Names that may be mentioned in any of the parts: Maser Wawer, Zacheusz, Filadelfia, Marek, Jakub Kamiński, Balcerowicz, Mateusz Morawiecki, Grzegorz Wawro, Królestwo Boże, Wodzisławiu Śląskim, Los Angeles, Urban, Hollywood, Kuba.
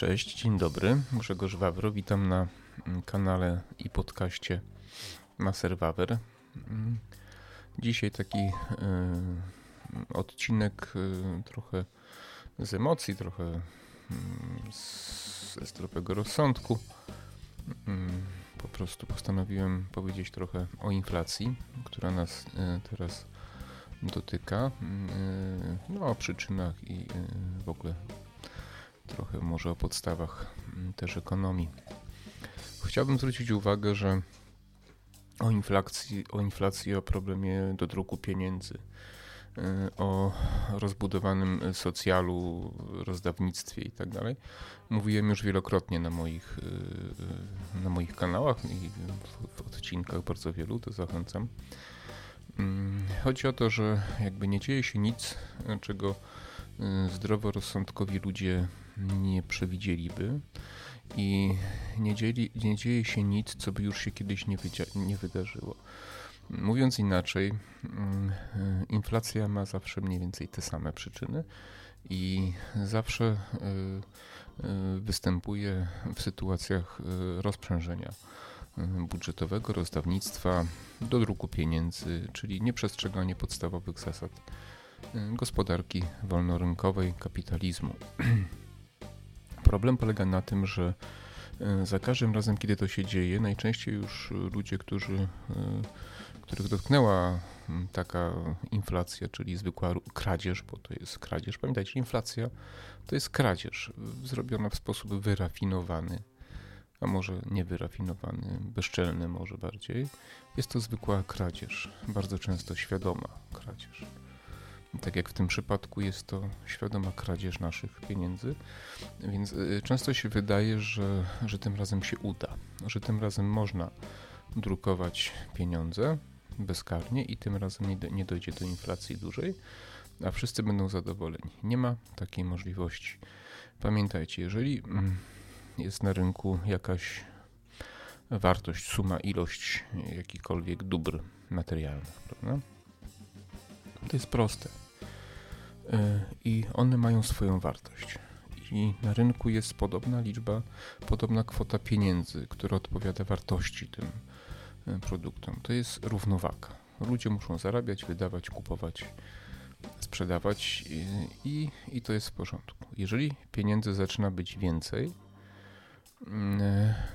Cześć, dzień dobry. Grzegorz Wawro, witam na kanale i podcaście Maser Wawer. Dzisiaj taki odcinek trochę z emocji, trochę ze zdrowego rozsądku. Po prostu postanowiłem powiedzieć trochę o inflacji, która nas teraz dotyka, no o przyczynach i w ogóle trochę może o podstawach też ekonomii. Chciałbym zwrócić uwagę, że o inflacji, o problemie dodruku pieniędzy, o rozbudowanym socjalu, rozdawnictwie i tak dalej mówiłem już wielokrotnie na moich kanałach i w odcinkach bardzo wielu, to zachęcam. Chodzi o to, że jakby nie dzieje się nic, czego zdroworozsądkowi ludzie nie przewidzieliby i nie dzieje się nic, co by już się kiedyś nie wydarzyło. Mówiąc inaczej, inflacja ma zawsze mniej więcej te same przyczyny i zawsze występuje w sytuacjach rozprzężenia budżetowego, rozdawnictwa, dodruku pieniędzy, czyli nieprzestrzeganie podstawowych zasad gospodarki wolnorynkowej, kapitalizmu. Problem polega na tym, że za każdym razem, kiedy to się dzieje, najczęściej już ludzie, których dotknęła taka inflacja, czyli zwykła kradzież, bo to jest kradzież. Pamiętajcie, inflacja to jest kradzież zrobiona w sposób wyrafinowany, a może niewyrafinowany, bezczelny może bardziej. Jest to zwykła kradzież, bardzo często świadoma kradzież. Tak jak w tym przypadku jest to świadoma kradzież naszych pieniędzy, więc często się wydaje, że tym razem się uda, że tym razem można drukować pieniądze bezkarnie i tym razem nie dojdzie do inflacji dużej, a wszyscy będą zadowoleni. Nie ma takiej możliwości. Pamiętajcie, jeżeli jest na rynku jakaś wartość, suma, ilość jakichkolwiek dóbr materialnych, prawda? To jest proste i one mają swoją wartość i na rynku jest podobna liczba, podobna kwota pieniędzy, która odpowiada wartości tym produktom. To jest równowaga. Ludzie muszą zarabiać, wydawać, kupować, sprzedawać i to jest w porządku. Jeżeli pieniędzy zaczyna być więcej,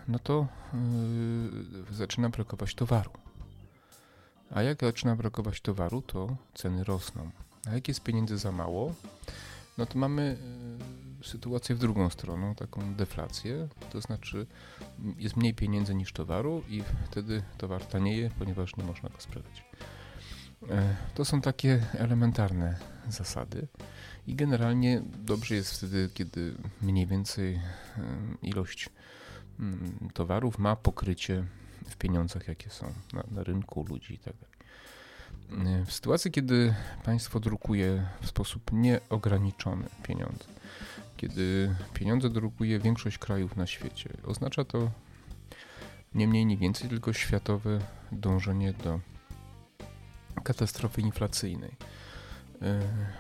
no to zaczyna brakować towaru. A jak zaczyna brakować towaru, to ceny rosną. A jak jest pieniędzy za mało, no to mamy sytuację w drugą stronę, taką deflację, to znaczy jest mniej pieniędzy niż towaru i wtedy towar tanieje, ponieważ nie można go sprzedać. To są takie elementarne zasady i generalnie dobrze jest wtedy, kiedy mniej więcej ilość towarów ma pokrycie w pieniądzach, jakie są na rynku ludzi i tak dalej. W sytuacji, kiedy państwo drukuje w sposób nieograniczony pieniądze, kiedy pieniądze drukuje większość krajów na świecie, oznacza to nie mniej, nie więcej, tylko światowe dążenie do katastrofy inflacyjnej.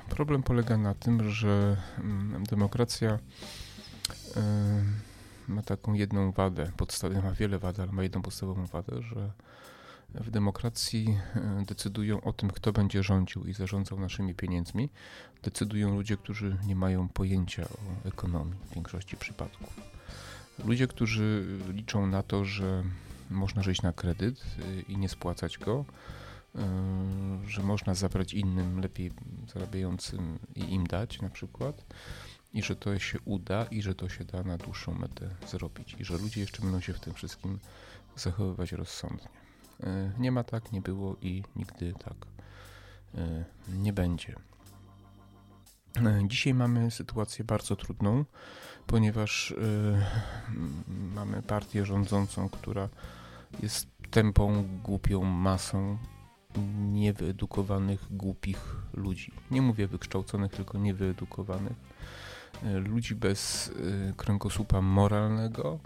Problem polega na tym, że demokracja ma taką jedną wadę, ma wiele wad, ale ma jedną podstawową wadę, że w demokracji decydują o tym, kto będzie rządził i zarządzał naszymi pieniędzmi. Decydują ludzie, którzy nie mają pojęcia o ekonomii w większości przypadków. Ludzie, którzy liczą na to, że można żyć na kredyt i nie spłacać go, że można zabrać innym, lepiej zarabiającym i im dać na przykład. I że to się uda i że to się da na dłuższą metę zrobić i że ludzie jeszcze będą się w tym wszystkim zachowywać rozsądnie. Nie ma tak, nie było i nigdy tak nie będzie. Dzisiaj mamy sytuację bardzo trudną, ponieważ mamy partię rządzącą, która jest tępą, głupią masą niewyedukowanych, głupich ludzi. Nie mówię wykształconych, tylko niewyedukowanych. Ludzi bez kręgosłupa moralnego,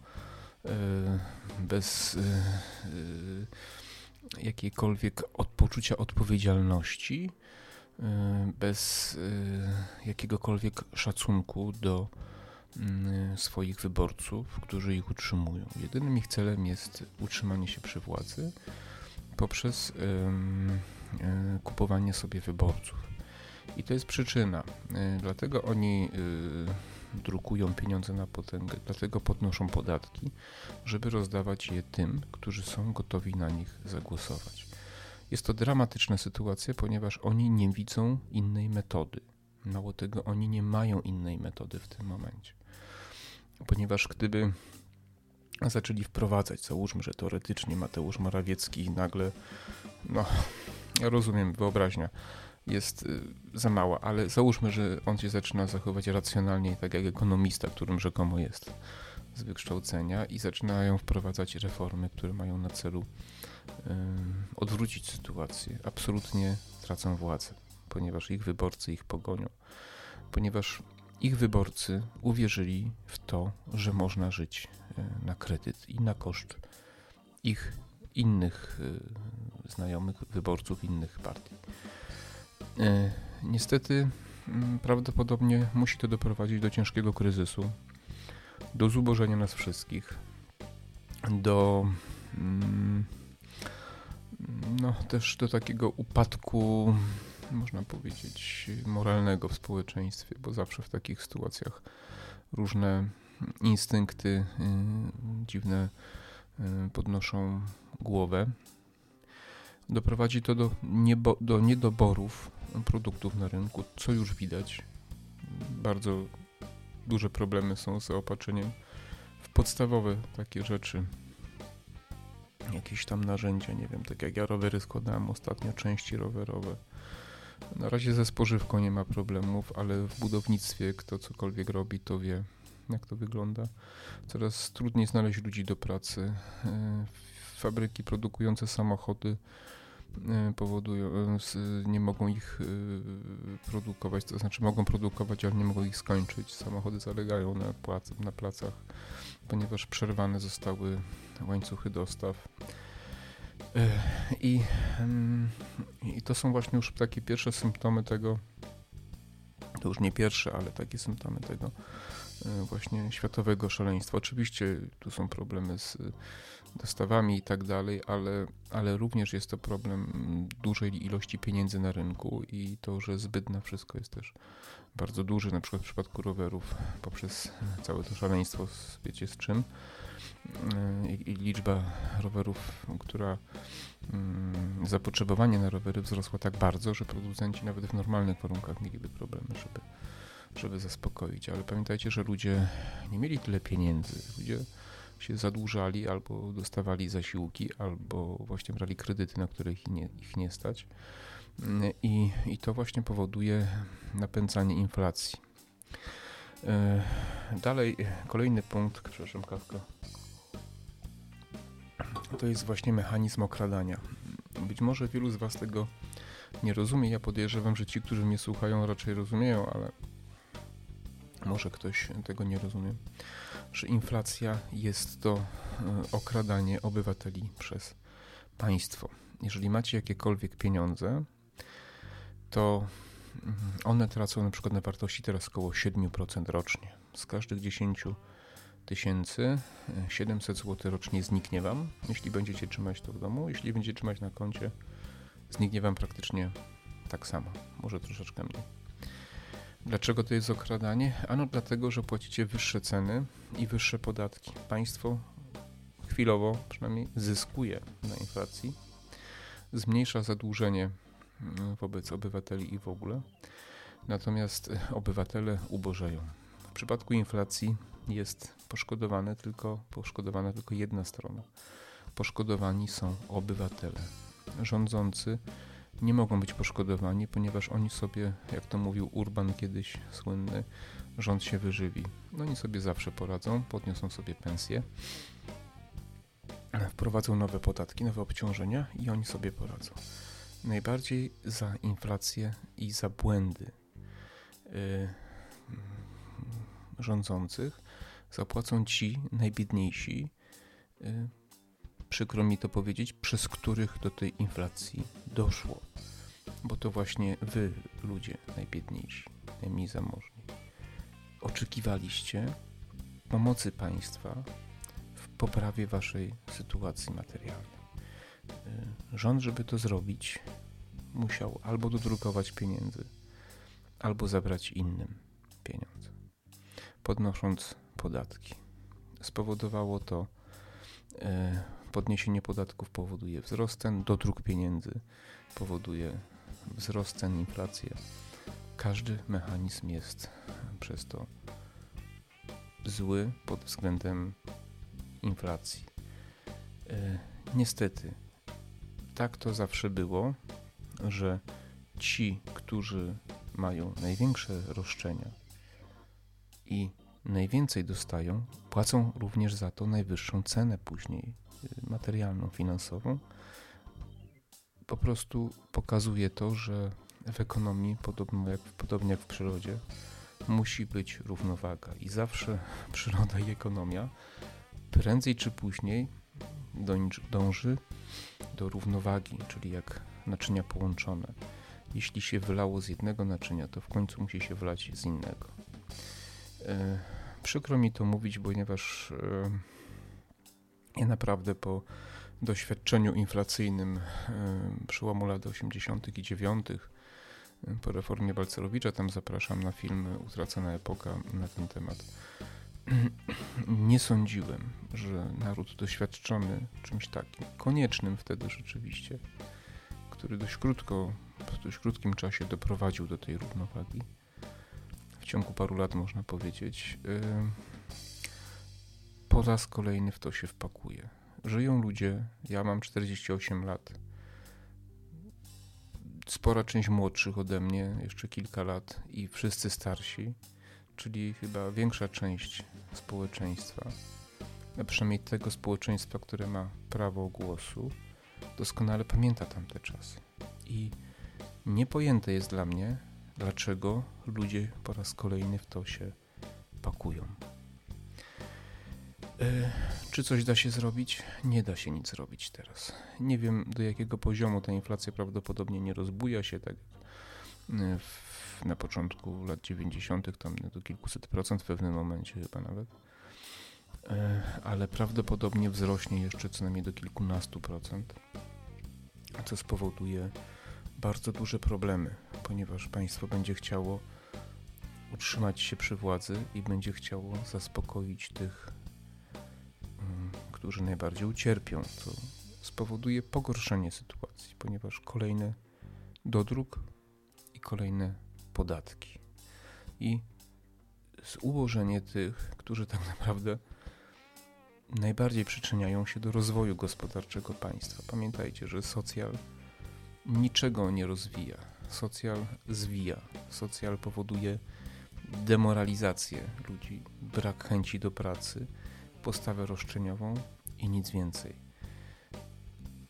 bez jakiejkolwiek poczucia odpowiedzialności, bez jakiegokolwiek szacunku do swoich wyborców, którzy ich utrzymują. Jedynym ich celem jest utrzymanie się przy władzy poprzez kupowanie sobie wyborców. I to jest przyczyna. Dlatego oni drukują pieniądze na potęgę, dlatego podnoszą podatki, żeby rozdawać je tym, którzy są gotowi na nich zagłosować. Jest to dramatyczna sytuacja, ponieważ oni nie widzą innej metody. Mało tego, oni nie mają innej metody w tym momencie. Ponieważ gdyby zaczęli wprowadzać, załóżmy, że teoretycznie Mateusz Morawiecki nagle, no rozumiem, wyobraźnia jest za mała, ale załóżmy, że on się zaczyna zachowywać racjonalnie, tak jak ekonomista, którym rzekomo jest z wykształcenia, i zaczynają wprowadzać reformy, które mają na celu odwrócić sytuację. Absolutnie tracą władzę, ponieważ ich wyborcy ich pogonią. Ponieważ ich wyborcy uwierzyli w to, że można żyć na kredyt i na koszt ich innych znajomych, wyborców innych partii. Niestety prawdopodobnie musi to doprowadzić do ciężkiego kryzysu, do zubożenia nas wszystkich, do też do takiego upadku, można powiedzieć, moralnego w społeczeństwie, bo zawsze w takich sytuacjach różne instynkty dziwne podnoszą głowę. Doprowadzi to do niedoborów produktów na rynku, co już widać. Bardzo duże problemy są z zaopatrzeniem w podstawowe takie rzeczy. Jakieś tam narzędzia, nie wiem, tak jak ja rowery składałem ostatnio, części rowerowe. Na razie ze spożywką nie ma problemów, ale w budownictwie kto cokolwiek robi, to wie, jak to wygląda. Coraz trudniej znaleźć ludzi do pracy. Fabryki produkujące samochody powodują, nie mogą ich produkować, to znaczy mogą produkować, ale nie mogą ich skończyć. Samochody zalegają na placach, ponieważ przerwane zostały łańcuchy dostaw. I to są właśnie już takie pierwsze symptomy tego, to już nie pierwsze, ale takie symptomy tego właśnie światowego szaleństwa. Oczywiście tu są problemy z dostawami i tak dalej, ale również jest to problem dużej ilości pieniędzy na rynku i to, że zbyt na wszystko jest też bardzo duży, na przykład w przypadku rowerów, poprzez całe to szaleństwo, wiecie z czym, i liczba rowerów, która zapotrzebowanie na rowery wzrosła tak bardzo, że producenci nawet w normalnych warunkach mieliby problemy, żeby zaspokoić, ale pamiętajcie, że ludzie nie mieli tyle pieniędzy, ludzie się zadłużali albo dostawali zasiłki, albo właśnie brali kredyty, na których ich nie stać, i to właśnie powoduje napędzanie inflacji. Dalej, kolejny punkt, przepraszam, kawka, to jest właśnie mechanizm okradania. Być może wielu z was tego nie rozumie, ja podejrzewam, że ci, którzy mnie słuchają, raczej rozumieją, ale może ktoś tego nie rozumie, że inflacja jest to okradanie obywateli przez państwo. Jeżeli macie jakiekolwiek pieniądze, to one tracą na przykład na wartości teraz około 7% rocznie. Z każdych 10 tysięcy 700 zł rocznie zniknie wam, jeśli będziecie trzymać to w domu, jeśli będziecie trzymać na koncie, zniknie wam praktycznie tak samo, może troszeczkę mniej. Dlaczego to jest okradanie? Ano dlatego, że płacicie wyższe ceny i wyższe podatki. Państwo chwilowo przynajmniej zyskuje na inflacji, zmniejsza zadłużenie wobec obywateli i w ogóle, natomiast obywatele ubożeją. W przypadku inflacji jest poszkodowana tylko jedna strona. Poszkodowani są obywatele. Rządzący nie mogą być poszkodowani, ponieważ oni sobie, jak to mówił Urban kiedyś słynny, rząd się wyżywi. Oni sobie zawsze poradzą, podniosą sobie pensje, wprowadzą nowe podatki, nowe obciążenia i oni sobie poradzą. Najbardziej za inflację i za błędy rządzących zapłacą ci najbiedniejsi, przykro mi to powiedzieć, przez których do tej inflacji doszło. Bo to właśnie wy, ludzie najbiedniejsi, najmniej zamożni, oczekiwaliście, pomocy państwa w poprawie waszej sytuacji materialnej. Rząd, żeby to zrobić, musiał albo dodrukować pieniędzy, albo zabrać innym pieniądze, podnosząc podatki. Spowodowało to podniesienie podatków, powoduje wzrost cen, dodruk pieniędzy powoduje wzrost cen, inflację. Każdy mechanizm jest przez to zły pod względem inflacji. Niestety, tak to zawsze było, że ci, którzy mają największe roszczenia i najwięcej dostają, płacą również za to najwyższą cenę później materialną, finansową. Po prostu pokazuje to, że w ekonomii, podobnie jak w przyrodzie, musi być równowaga i zawsze przyroda i ekonomia prędzej czy później dąży do równowagi, czyli jak naczynia połączone. Jeśli się wylało z jednego naczynia, to w końcu musi się wlać z innego. Przykro mi to mówić, ponieważ ja naprawdę po doświadczeniu inflacyjnym przełomu lat 80. i 90. po reformie Balcerowicza, tam zapraszam na film Utracona epoka na ten temat, nie sądziłem, że naród doświadczony czymś takim, koniecznym wtedy rzeczywiście, który w dość krótkim czasie doprowadził do tej równowagi, w ciągu paru lat można powiedzieć, po raz kolejny w to się wpakuje. Żyją ludzie, ja mam 48 lat, spora część młodszych ode mnie, jeszcze kilka lat i wszyscy starsi, czyli chyba większa część społeczeństwa, a przynajmniej tego społeczeństwa, które ma prawo głosu, doskonale pamięta tamte czasy. I niepojęte jest dla mnie, dlaczego ludzie po raz kolejny w to się pakują. Czy coś da się zrobić? Nie da się nic zrobić teraz. Nie wiem, do jakiego poziomu ta inflacja prawdopodobnie nie rozbuja się tak na początku lat 90. tam do kilkuset procent w pewnym momencie chyba nawet, ale prawdopodobnie wzrośnie jeszcze co najmniej do kilkunastu procent, co spowoduje bardzo duże problemy, ponieważ państwo będzie chciało utrzymać się przy władzy i będzie chciało zaspokoić tych, którzy najbardziej ucierpią, co spowoduje pogorszenie sytuacji, ponieważ kolejny dodruk i kolejne podatki i zubożenie tych, którzy tak naprawdę najbardziej przyczyniają się do rozwoju gospodarczego państwa. Pamiętajcie, że socjal niczego nie rozwija. Socjal zwija. Socjal powoduje demoralizację ludzi, brak chęci do pracy, postawę roszczeniową i nic więcej.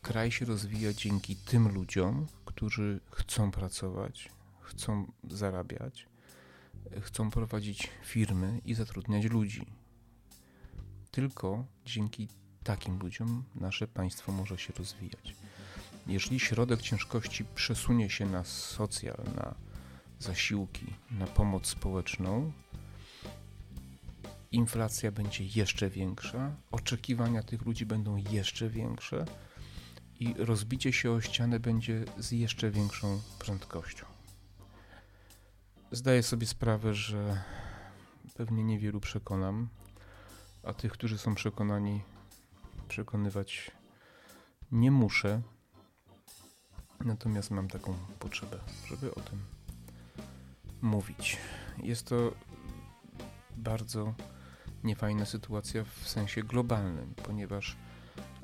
Kraj się rozwija dzięki tym ludziom, którzy chcą pracować, chcą zarabiać, chcą prowadzić firmy i zatrudniać ludzi. Tylko dzięki takim ludziom nasze państwo może się rozwijać. Jeżeli środek ciężkości przesunie się na socjal, na zasiłki, na pomoc społeczną, inflacja będzie jeszcze większa, oczekiwania tych ludzi będą jeszcze większe i rozbicie się o ścianę będzie z jeszcze większą prędkością. Zdaję sobie sprawę, że pewnie niewielu przekonam, a tych, którzy są przekonani, przekonywać nie muszę. Natomiast mam taką potrzebę, żeby o tym mówić. Jest to bardzo niefajna sytuacja w sensie globalnym, ponieważ,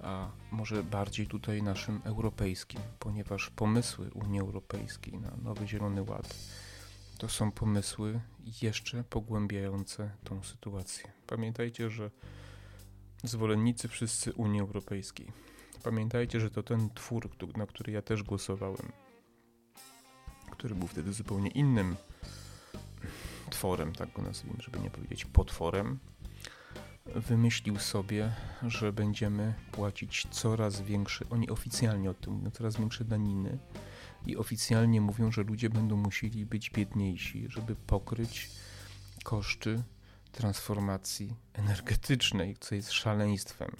a może bardziej tutaj naszym europejskim, ponieważ pomysły Unii Europejskiej na nowy Zielony Ład to są pomysły jeszcze pogłębiające tą sytuację. Pamiętajcie, że zwolennicy wszyscy Unii Europejskiej, pamiętajcie, że to ten twór, na który ja też głosowałem, który był wtedy zupełnie innym tworem, tak go nazwijmy, żeby nie powiedzieć potworem, wymyślił sobie, że będziemy płacić coraz większe, oni oficjalnie o tym mówią, coraz większe daniny i oficjalnie mówią, że ludzie będą musieli być biedniejsi, żeby pokryć koszty transformacji energetycznej, co jest szaleństwem.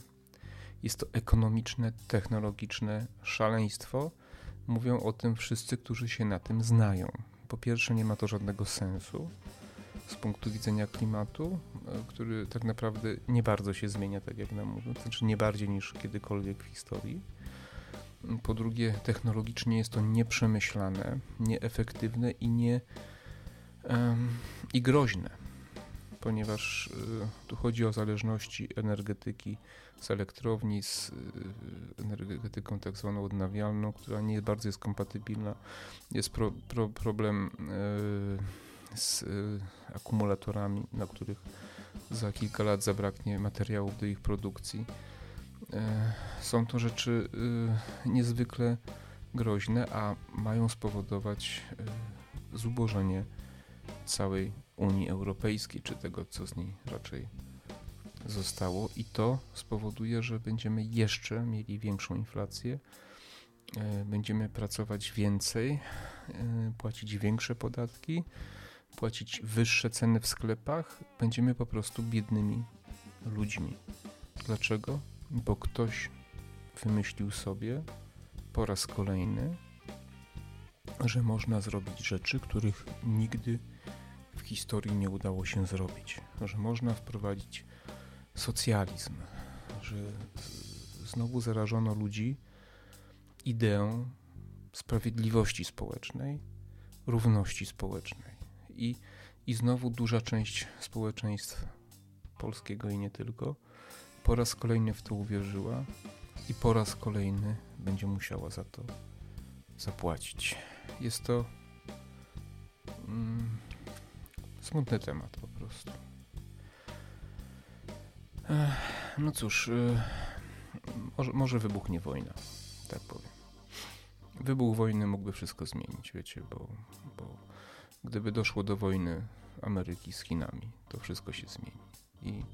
Jest to ekonomiczne, technologiczne szaleństwo. Mówią o tym wszyscy, którzy się na tym znają. Po pierwsze, nie ma to żadnego sensu z punktu widzenia klimatu, który tak naprawdę nie bardzo się zmienia, tak jak nam mówią, to znaczy nie bardziej niż kiedykolwiek w historii. Po drugie, technologicznie jest to nieprzemyślane, nieefektywne i groźne, ponieważ tu chodzi o zależności energetyki z elektrowni, z energetyką tak zwaną odnawialną, która nie bardzo jest kompatybilna. Jest problem z akumulatorami, na których za kilka lat zabraknie materiałów do ich produkcji. Są to rzeczy niezwykle groźne, a mają spowodować zubożenie całej Unii Europejskiej, czy tego, co z niej raczej zostało. I to spowoduje, że będziemy jeszcze mieli większą inflację, będziemy pracować więcej, płacić większe podatki, płacić wyższe ceny w sklepach. Będziemy po prostu biednymi ludźmi. Dlaczego? Bo ktoś wymyślił sobie po raz kolejny, że można zrobić rzeczy, których nigdy w historii nie udało się zrobić. Że można wprowadzić socjalizm, że znowu zarażono ludzi ideą sprawiedliwości społecznej, równości społecznej. I znowu duża część społeczeństw polskiego i nie tylko po raz kolejny w to uwierzyła i po raz kolejny będzie musiała za to zapłacić. Jest to smutny temat po prostu. No cóż, może wybuchnie wojna, tak powiem. Wybuch wojny mógłby wszystko zmienić, wiecie, bo gdyby doszło do wojny Ameryki z Chinami, to wszystko się zmieni. I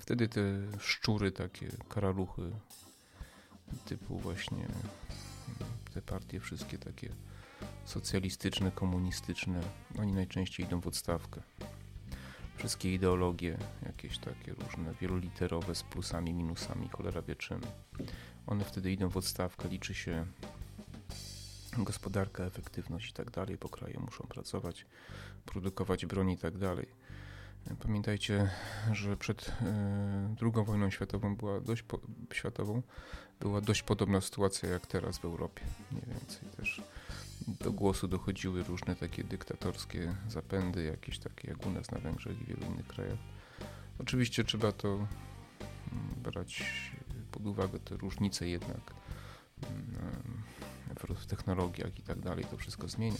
wtedy te szczury, takie karaluchy, typu właśnie te partie wszystkie takie socjalistyczne, komunistyczne, oni najczęściej idą w odstawkę. Wszystkie ideologie, jakieś takie różne, wieloliterowe, z plusami, minusami, cholera wie czym. One wtedy idą w odstawkę, liczy się gospodarka, efektywność i tak dalej, bo kraje muszą pracować, produkować broń i tak dalej. Pamiętajcie, że przed II wojną światową była dość podobna sytuacja jak teraz w Europie. Mniej więcej też do głosu dochodziły różne takie dyktatorskie zapędy, jakieś takie jak u nas na Węgrzech i wielu innych krajach. Oczywiście trzeba to brać pod uwagę, te różnice jednak w technologiach i tak dalej, to wszystko zmienia.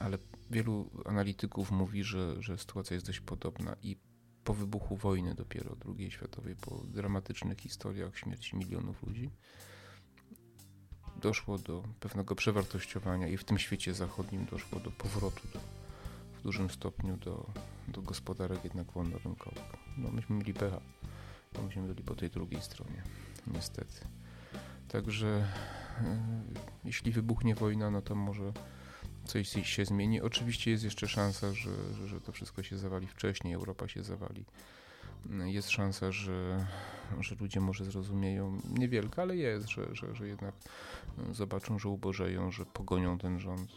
Ale wielu analityków mówi, że sytuacja jest dość podobna i po wybuchu wojny dopiero II światowej, po dramatycznych historiach śmierci milionów ludzi, doszło do pewnego przewartościowania i w tym świecie zachodnim doszło do powrotu w dużym stopniu do gospodarek jednak wolnorynkowych. No myśmy mieli pecha, bo myśmy byli po tej drugiej stronie, niestety. Także jeśli wybuchnie wojna, no to może coś się zmieni. Oczywiście jest jeszcze szansa, że to wszystko się zawali wcześniej, Europa się zawali. Jest szansa, że ludzie może zrozumieją, niewielka, ale jest, że jednak zobaczą, że ubożeją, że pogonią ten rząd.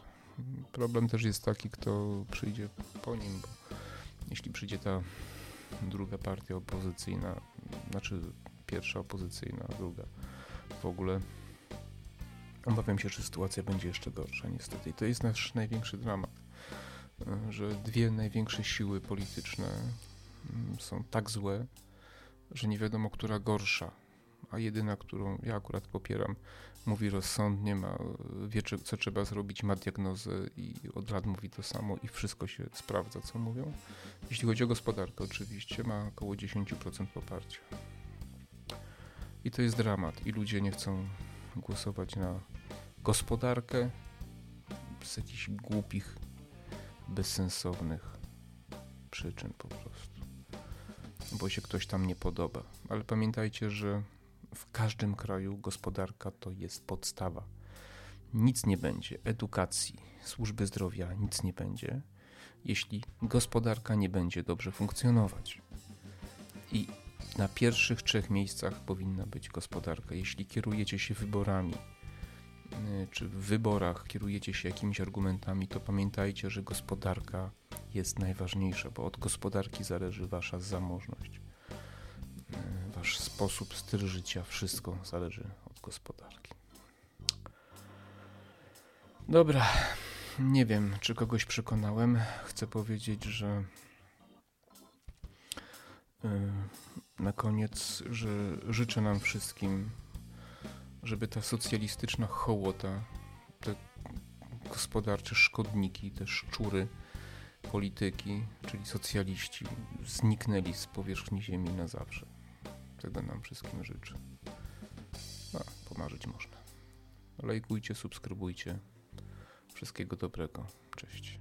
Problem też jest taki, kto przyjdzie po nim, bo jeśli przyjdzie ta druga partia opozycyjna, znaczy pierwsza opozycyjna, druga w ogóle, obawiam się, że sytuacja będzie jeszcze gorsza niestety. I to jest nasz największy dramat, że dwie największe siły polityczne są tak złe, że nie wiadomo, która gorsza, a jedyna, którą ja akurat popieram, mówi rozsądnie, wie, co trzeba zrobić, ma diagnozę i od lat mówi to samo i wszystko się sprawdza, co mówią. Jeśli chodzi o gospodarkę oczywiście, ma około 10% poparcia. I to jest dramat i ludzie nie chcą głosować na gospodarkę z jakichś głupich, bezsensownych przyczyn po prostu, bo się ktoś tam nie podoba. Ale pamiętajcie, że w każdym kraju gospodarka to jest podstawa. Nic nie będzie, edukacji, służby zdrowia, nic nie będzie, jeśli gospodarka nie będzie dobrze funkcjonować. I na pierwszych 3 miejscach powinna być gospodarka. Jeśli kierujecie się wyborami, czy w wyborach kierujecie się jakimiś argumentami, to pamiętajcie, że gospodarka jest najważniejsza, bo od gospodarki zależy wasza zamożność. Wasz sposób, styl życia, wszystko zależy od gospodarki. Dobra, nie wiem, czy kogoś przekonałem. Chcę powiedzieć, że na koniec, że życzę nam wszystkim, żeby ta socjalistyczna hołota, te gospodarcze szkodniki, te szczury polityki, czyli socjaliści, zniknęli z powierzchni ziemi na zawsze. Tego nam wszystkim życzę. Pomarzyć można. Lajkujcie, subskrybujcie. Wszystkiego dobrego. Cześć.